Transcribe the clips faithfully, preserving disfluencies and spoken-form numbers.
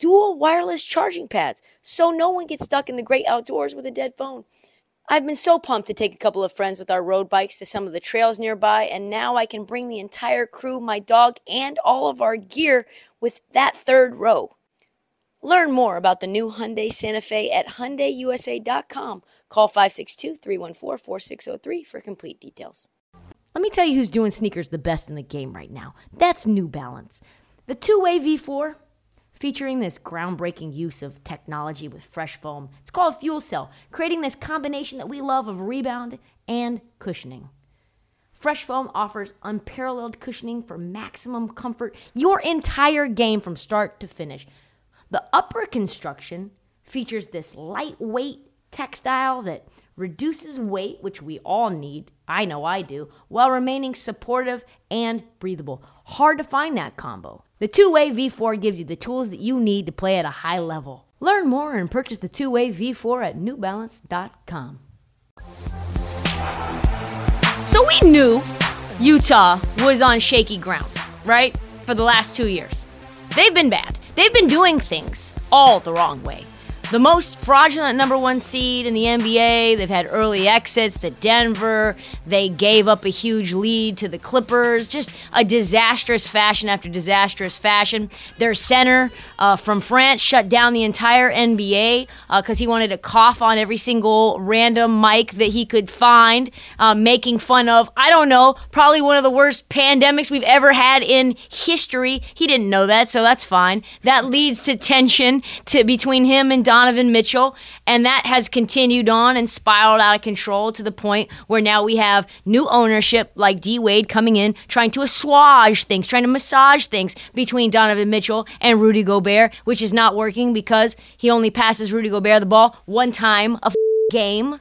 dual wireless charging pads so no one gets stuck in the great outdoors with a dead phone. I've been so pumped to take a couple of friends with our road bikes to some of the trails nearby, and now I can bring the entire crew, my dog, and all of our gear with that third row. Learn more about the new Hyundai Santa Fe at Hyundai U S A dot com. Call five six two, three one four, four six zero three for complete details. Let me tell you who's doing sneakers the best in the game right now. That's New Balance. The two-way V four, featuring this groundbreaking use of technology with Fresh Foam. It's called Fuel Cell, creating this combination that we love of rebound and cushioning. Fresh Foam offers unparalleled cushioning for maximum comfort your entire game from start to finish. The upper construction features this lightweight textile that reduces weight, which we all need, I know I do, while remaining supportive and breathable. Hard to find that combo. The two-way V four gives you the tools that you need to play at a high level. Learn more and purchase the two-way V four at new balance dot com. So we knew Utah was on shaky ground, right? For the last two years. They've been bad. They've been doing things all the wrong way. The most fraudulent number one seed in the N B A. They've had early exits to Denver. They gave up a huge lead to the Clippers. Just a disastrous fashion after disastrous fashion. Their center uh, from France shut down the entire N B A because uh, he wanted to cough on every single random mic that he could find, uh, making fun of, I don't know, probably one of the worst pandemics we've ever had in history. He didn't know that, so that's fine. That leads to tension to between him and Don. Donovan Mitchell, and that has continued on and spiraled out of control to the point where now we have new ownership like D. Wade coming in, trying to assuage things, trying to massage things between Donovan Mitchell and Rudy Gobert, which is not working because he only passes Rudy Gobert the ball one time a f- game.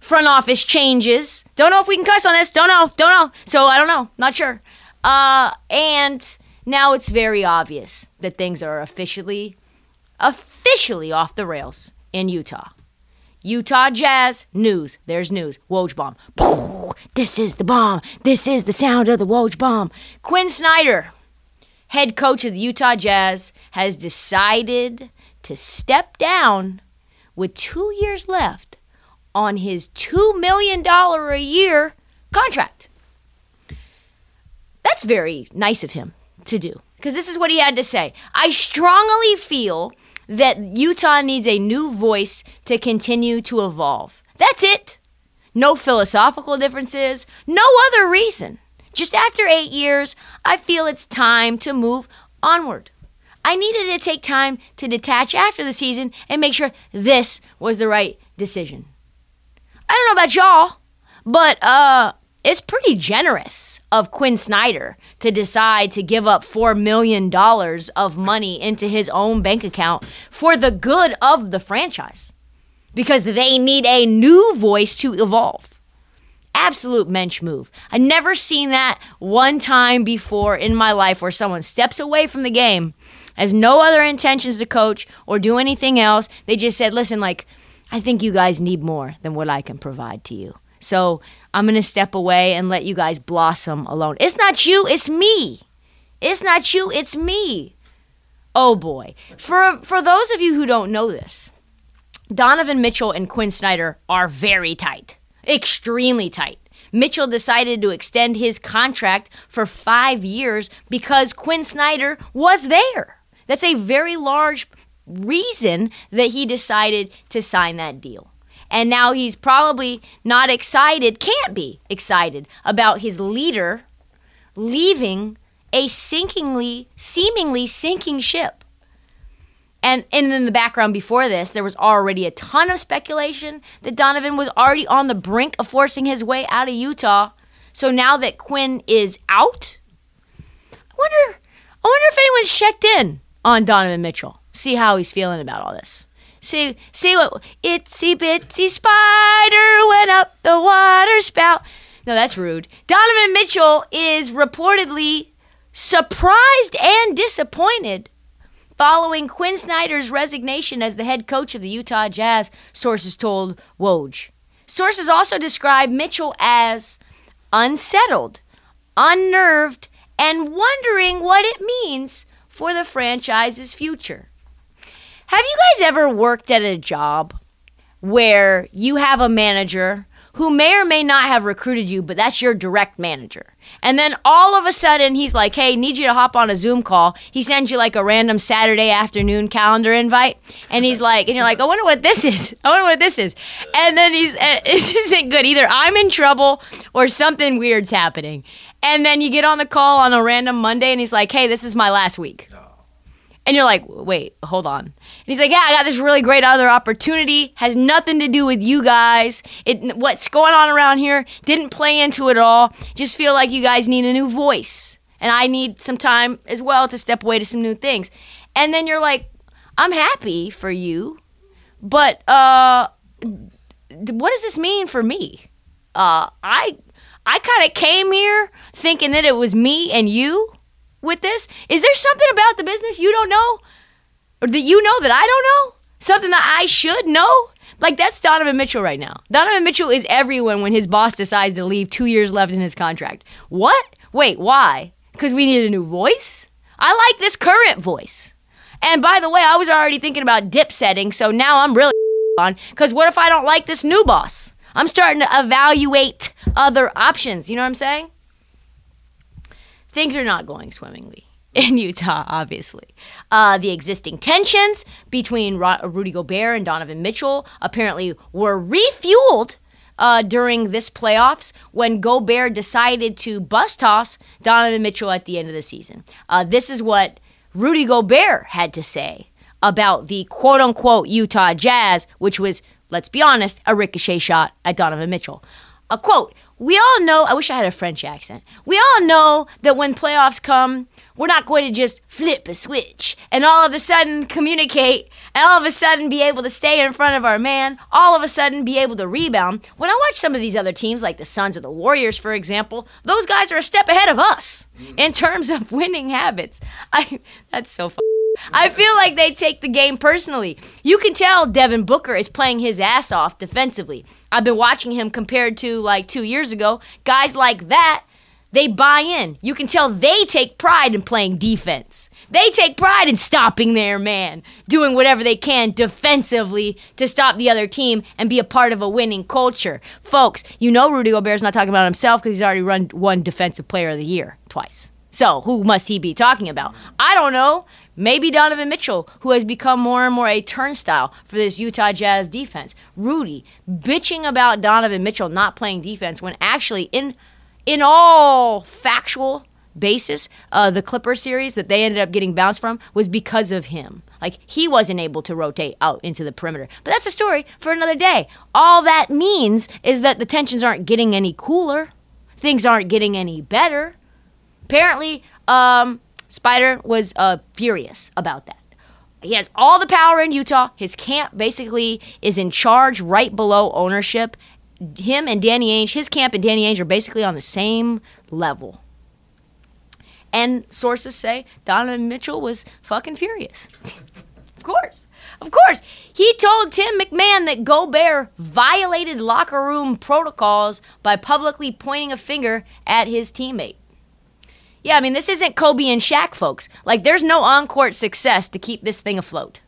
Front office changes. Don't know if we can cuss on this. Don't know. Don't know. So I don't know. Not sure. Uh, and now it's very obvious that things are officially officially off the rails in Utah. Utah Jazz news. There's news. Woj bomb. This is the bomb. This is the sound of the Woj bomb. Quin Snyder, head coach of the Utah Jazz, has decided to step down with two years left on his two million dollars a year contract. That's very nice of him to do, because this is what he had to say. I strongly feel that Utah needs a new voice to continue to evolve. That's it. No philosophical differences. No other reason. Just after eight years, I feel it's time to move onward. I needed to take time to detach after the season and make sure this was the right decision. I don't know about y'all, but uh, it's pretty generous of Quin Snyder to decide to give up four million dollars of money into his own bank account for the good of the franchise, because they need a new voice to evolve. Absolute mensch move. I've never seen that one time before in my life, where someone steps away from the game, has no other intentions to coach or do anything else. They just said, listen, like, I think you guys need more than what I can provide to you. So I'm going to step away and let you guys blossom alone. It's not you, it's me. It's not you, it's me. Oh, boy. For for those of you who don't know this, Donovan Mitchell and Quin Snyder are very tight, extremely tight. Mitchell decided to extend his contract for five years because Quin Snyder was there. That's a very large reason that he decided to sign that deal. And now he's probably not excited, can't be excited about his leader leaving a sinkingly, seemingly sinking ship. And, and in the background before this, there was already a ton of speculation that Donovan was already on the brink of forcing his way out of Utah. So now that Quin is out, I wonder, I wonder if anyone's checked in on Donovan Mitchell, see how he's feeling about all this. See, see what itsy bitsy spider went up the water spout. No, that's rude. Donovan Mitchell is reportedly surprised and disappointed following Quin Snyder's resignation as the head coach of the Utah Jazz, sources told Woj. Sources also describe Mitchell as unsettled, unnerved, and wondering what it means for the franchise's future. Have you guys ever worked at a job where you have a manager who may or may not have recruited you, but that's your direct manager? And then all of a sudden, he's like, hey, need you to hop on a Zoom call. He sends you like a random Saturday afternoon calendar invite. And he's like, and you're like, I wonder what this is. I wonder what this is. And then he's, this isn't good. Either I'm in trouble or something weird's happening. And then you get on the call on a random Monday and he's like, hey, this is my last week. And you're like, wait, hold on. And he's like, yeah, I got this really great other opportunity. Has nothing to do with you guys. It, what's going on around here didn't play into it all. Just feel like you guys need a new voice. And I need some time as well to step away to some new things. And then you're like, I'm happy for you, but uh, what does this mean for me? Uh, I, I kind of came here thinking that it was me and you. With this, is there something about the business you don't know, or that you know that I don't know? Something that I should know? Like, that's Donovan Mitchell right now. Donovan Mitchell is everyone when his boss decides to leave. Two years left in his contract. What? Wait, why? Because we need a new voice? I like this current voice. And by the way, I was already thinking about dip setting, so now I'm really on. Because what if I don't like this new boss? I'm starting to evaluate other options. You know what I'm saying? Things are not going swimmingly in Utah, obviously. Uh, the existing tensions between Ro- Rudy Gobert and Donovan Mitchell apparently were refueled uh, during this playoffs when Gobert decided to bus toss Donovan Mitchell at the end of the season. Uh, this is what Rudy Gobert had to say about the quote-unquote Utah Jazz, which was, let's be honest, a ricochet shot at Donovan Mitchell. A quote, we all know, I wish I had a French accent. We all know that when playoffs come, we're not going to just flip a switch and all of a sudden communicate and all of a sudden be able to stay in front of our man, all of a sudden be able to rebound. When I watch some of these other teams, like the Suns or the Warriors, for example, those guys are a step ahead of us in terms of winning habits. I, that's so funny. I feel like they take the game personally. You can tell Devin Booker is playing his ass off defensively. I've been watching him compared to like two years ago. Guys like that, they buy in. You can tell they take pride in playing defense. They take pride in stopping their man, doing whatever they can defensively to stop the other team and be a part of a winning culture. Folks, you know Rudy Gobert's not talking about himself because he's already run one Defensive Player of the Year twice. So who must he be talking about? I don't know. Maybe Donovan Mitchell, who has become more and more a turnstile for this Utah Jazz defense. Rudy bitching about Donovan Mitchell not playing defense when actually in in all factual basis, uh, the Clipper series that they ended up getting bounced from was because of him. Like, he wasn't able to rotate out into the perimeter. But that's a story for another day. All that means is that the tensions aren't getting any cooler. Things aren't getting any better. Apparently, um... Spider was uh, furious about that. He has all the power in Utah. His camp basically is in charge right below ownership. Him and Danny Ainge, his camp and Danny Ainge are basically on the same level. And sources say Donovan Mitchell was fucking furious. Of course. Of course. He told Tim McMahon that Gobert violated locker room protocols by publicly pointing a finger at his teammate. Yeah, I mean, this isn't Kobe and Shaq, folks. Like, there's no on-court success to keep this thing afloat.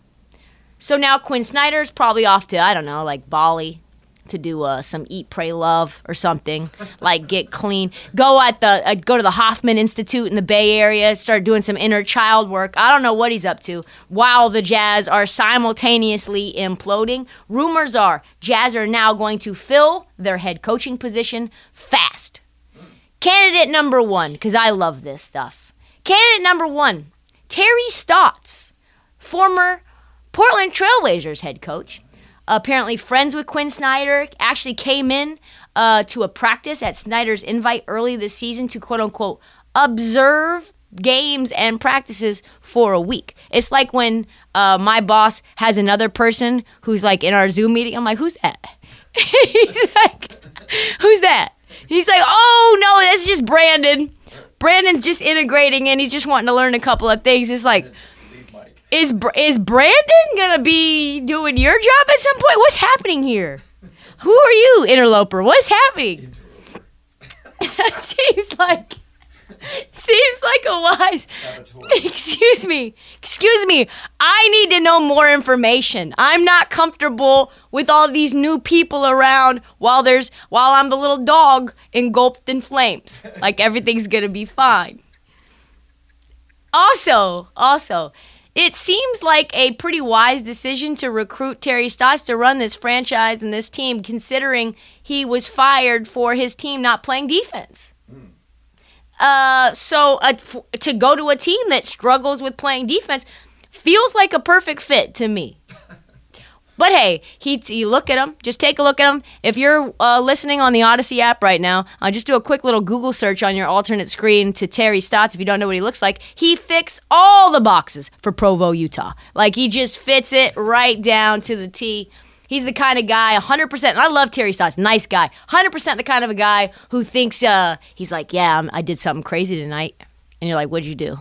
So now Quin Snyder's probably off to, I don't know, like Bali to do uh, some Eat, Pray, Love or something. Like, get clean. Go at the uh, go to the Hoffman Institute in the Bay Area. Start doing some inner child work. I don't know what he's up to. While the Jazz are simultaneously imploding, rumors are Jazz are now going to fill their head coaching position fast. Candidate number one, because I love this stuff. Candidate number one, Terry Stotts, former Portland Trail Blazers head coach, apparently friends with Quin Snyder, actually came in uh, to a practice at Snyder's invite early this season to, quote-unquote, observe games and practices for a week. It's like when uh, my boss has another person who's like in our Zoom meeting. I'm like, who's that? He's like, who's that? He's like, oh, no, that's just Brandon. Brandon's just integrating and he's just wanting to learn a couple of things. It's like, is is Brandon going to be doing your job at some point? What's happening here? Who are you, interloper? What's happening? That seems like, seems like a wise, excuse me, excuse me. I need to know more information. I'm not comfortable with all these new people around while there's, while I'm the little dog engulfed in flames. Like everything's going to be fine. Also, also, it seems like a pretty wise decision to recruit Terry Stotts to run this franchise and this team, considering he was fired for his team not playing defense. Mm. Uh, so uh, f- to go to a team that struggles with playing defense feels like a perfect fit to me. But hey, he, he look at him. Just take a look at him. If you're uh, listening on the Odyssey app right now, uh, just do a quick little Google search on your alternate screen to Terry Stotts if you don't know what he looks like. He fits all the boxes for Provo, Utah. Like, he just fits it right down to the T. He's the kind of guy, one hundred percent, and I love Terry Stotts, nice guy, one hundred percent the kind of a guy who thinks, uh, he's like, yeah, I'm, I did something crazy tonight. And you're like, what'd you do?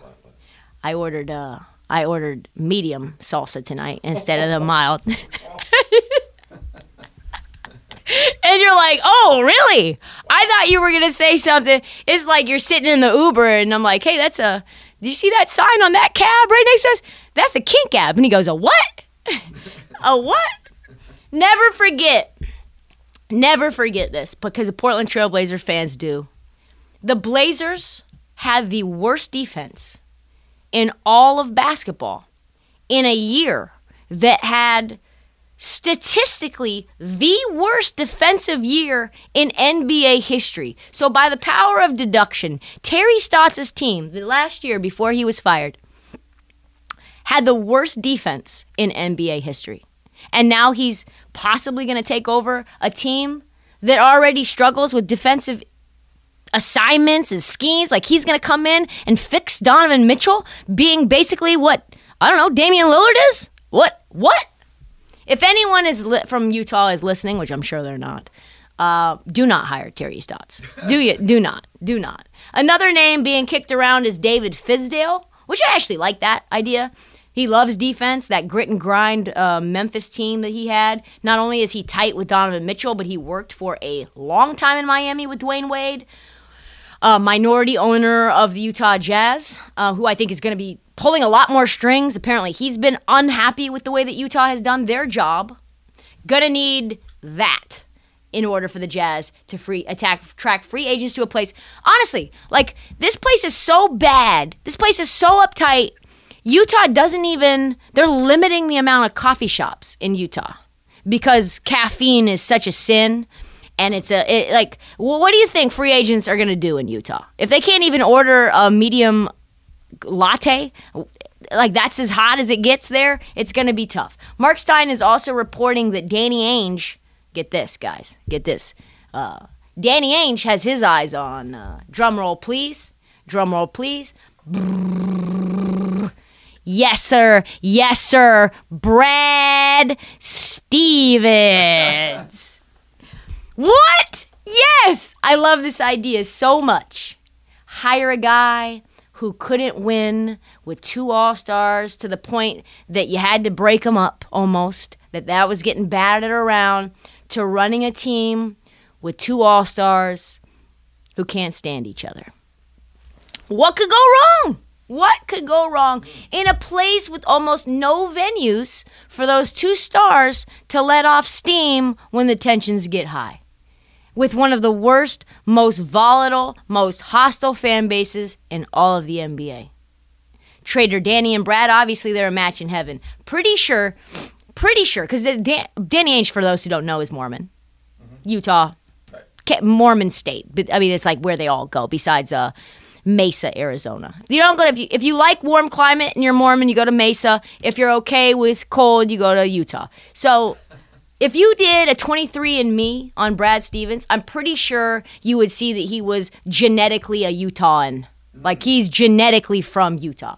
I ordered... Uh, I ordered medium salsa tonight instead of the mild. And you're like, oh, really? I thought you were going to say something. It's like you're sitting in the Uber, and I'm like, hey, that's a, do you see that sign on that cab right next to us? That's a kink cab. And he goes, a what? A what? Never forget. Never forget this, because the Portland Trail Blazers fans do. The Blazers have the worst defense in all of basketball, in a year that had statistically the worst defensive year in N B A history. So by the power of deduction, Terry Stotts' team, the last year before he was fired, had the worst defense in N B A history. And now he's possibly going to take over a team that already struggles with defensive assignments and schemes. Like, he's going to come in and fix Donovan Mitchell being basically what, I don't know, Damian Lillard is? What? What? If anyone is li- from Utah is listening, which I'm sure they're not, uh, do not hire Terry Stotts. Do you? Do not. Do not. Another name being kicked around is David Fizdale, which I actually like that idea. He loves defense, that grit and grind uh, Memphis team that he had. Not only is he tight with Donovan Mitchell, but he worked for a long time in Miami with Dwayne Wade. Uh, minority owner of the Utah Jazz, uh, who I think is going to be pulling a lot more strings. Apparently, he's been unhappy with the way that Utah has done their job. Gonna need that in order for the Jazz to free attack, track free agents to a place. Honestly, like, this place is so bad. This place is so uptight. Utah doesn't even, they're limiting the amount of coffee shops in Utah because caffeine is such a sin. And it's a, it, like, well, what do you think free agents are going to do in Utah? If they can't even order a medium latte, like, that's as hot as it gets there, it's going to be tough. Marc Stein is also reporting that Danny Ainge, get this, guys, get this. Uh, Danny Ainge has his eyes on, uh, drum roll, please, drum roll, please. Yes, sir, yes, sir, Brad Stevens. What? Yes! I love this idea so much. Hire a guy who couldn't win with two all-stars to the point that you had to break them up almost, that that was getting battered around, to running a team with two all-stars who can't stand each other. What could go wrong? What could go wrong in a place with almost no venues for those two stars to let off steam when the tensions get high? With one of the worst, most volatile, most hostile fan bases in all of the N B A. Trader Danny and Brad, obviously they're a match in heaven. Pretty sure, pretty sure, because Dan- Danny Ainge, for those who don't know, is Mormon. Mm-hmm. Utah, right. Mormon state. But, I mean, it's like where they all go besides uh, Mesa, Arizona. You don't go to, if you, if you like warm climate and you're Mormon, you go to Mesa. If you're okay with cold, you go to Utah. So... if you did a twenty-three and me on Brad Stevens, I'm pretty sure you would see that he was genetically a Utahan. Like, he's genetically from Utah.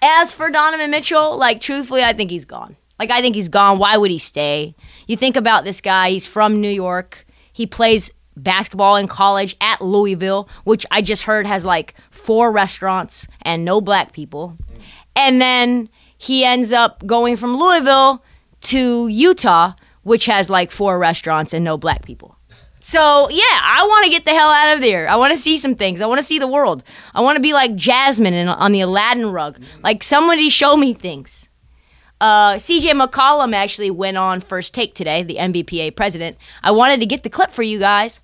As for Donovan Mitchell, like, truthfully, I think he's gone. Like, I think he's gone. Why would he stay? You think about this guy. He's from New York. He plays basketball in college at Louisville, which I just heard has, like, four restaurants and no black people. And then he ends up going from Louisville to Utah, which has, like, four restaurants and no black people. So, yeah, I want to get the hell out of there. I want to see some things. I want to see the world. I want to be like Jasmine in, on the Aladdin rug. Like, somebody show me things. Uh, C J McCollum actually went on First Take today, the N B P A president. I wanted to get the clip for you guys,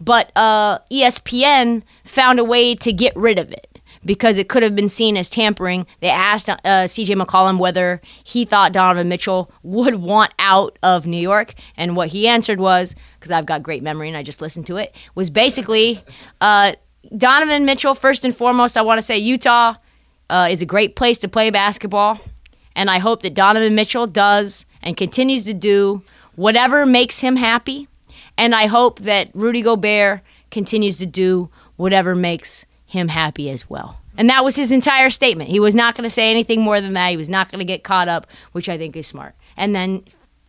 but uh, E S P N found a way to get rid of it because it could have been seen as tampering. They asked uh, C J McCollum whether he thought Donovan Mitchell would want out of New York, and what he answered was, because I've got great memory and I just listened to it, was basically uh, Donovan Mitchell, first and foremost, I want to say Utah uh, is a great place to play basketball, and I hope that Donovan Mitchell does and continues to do whatever makes him happy, and I hope that Rudy Gobert continues to do whatever makes him happy as well. And that was his entire statement. He was not going to say anything more than that. He was not going to get caught up, which I think is smart. And then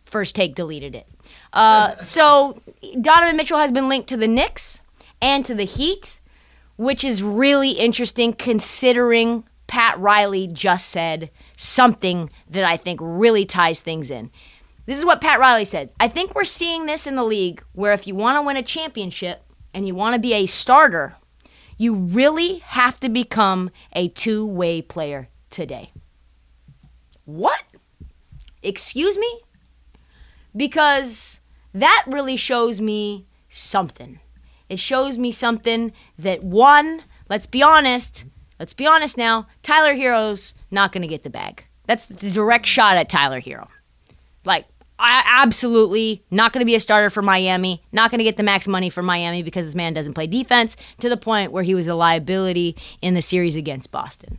First Take deleted it. Uh, so Donovan Mitchell has been linked to the Knicks and to the Heat, which is really interesting considering Pat Riley just said something that I think really ties things in. This is what Pat Riley said. I think we're seeing this in the league where if you want to win a championship and you want to be a starter, you really have to become a two-way player today. What? Excuse me? Because that really shows me something. It shows me something that, one, let's be honest, let's be honest now, Tyler Herro's not going to get the bag. That's the direct shot at Tyler Herro. Like, I absolutely not going to be a starter for Miami, not going to get the max money for Miami because this man doesn't play defense to the point where he was a liability in the series against Boston.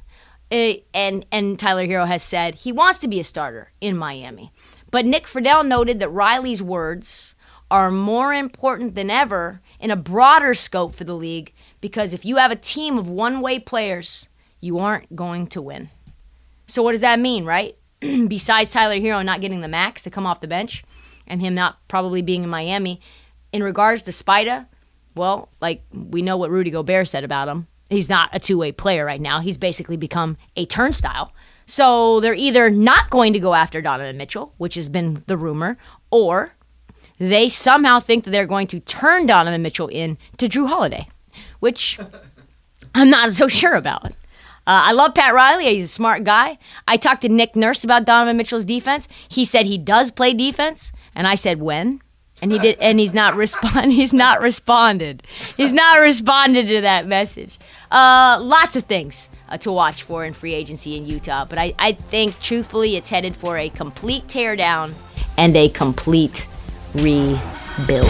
It, and, and Tyler Herro has said he wants to be a starter in Miami. But Nick Friedell noted that Riley's words are more important than ever in a broader scope for the league because if you have a team of one-way players, you aren't going to win. So what does that mean, right? Besides Tyler Herro not getting the max to come off the bench and him not probably being in Miami, in regards to Spida, well, like we know what Rudy Gobert said about him. He's not a two-way player right now. He's basically become a turnstile. So they're either not going to go after Donovan Mitchell, which has been the rumor, or they somehow think that they're going to turn Donovan Mitchell in to Jrue Holiday, which I'm not so sure about. Uh, I love Pat Riley. He's a smart guy. I talked to Nick Nurse about Donovan Mitchell's defense. He said he does play defense, and I said when, and he did, and he's not respond. He's not responded. He's not responded to that message. Uh, lots of things uh, to watch for in free agency in Utah, but I, I think truthfully it's headed for a complete teardown and a complete rebuild.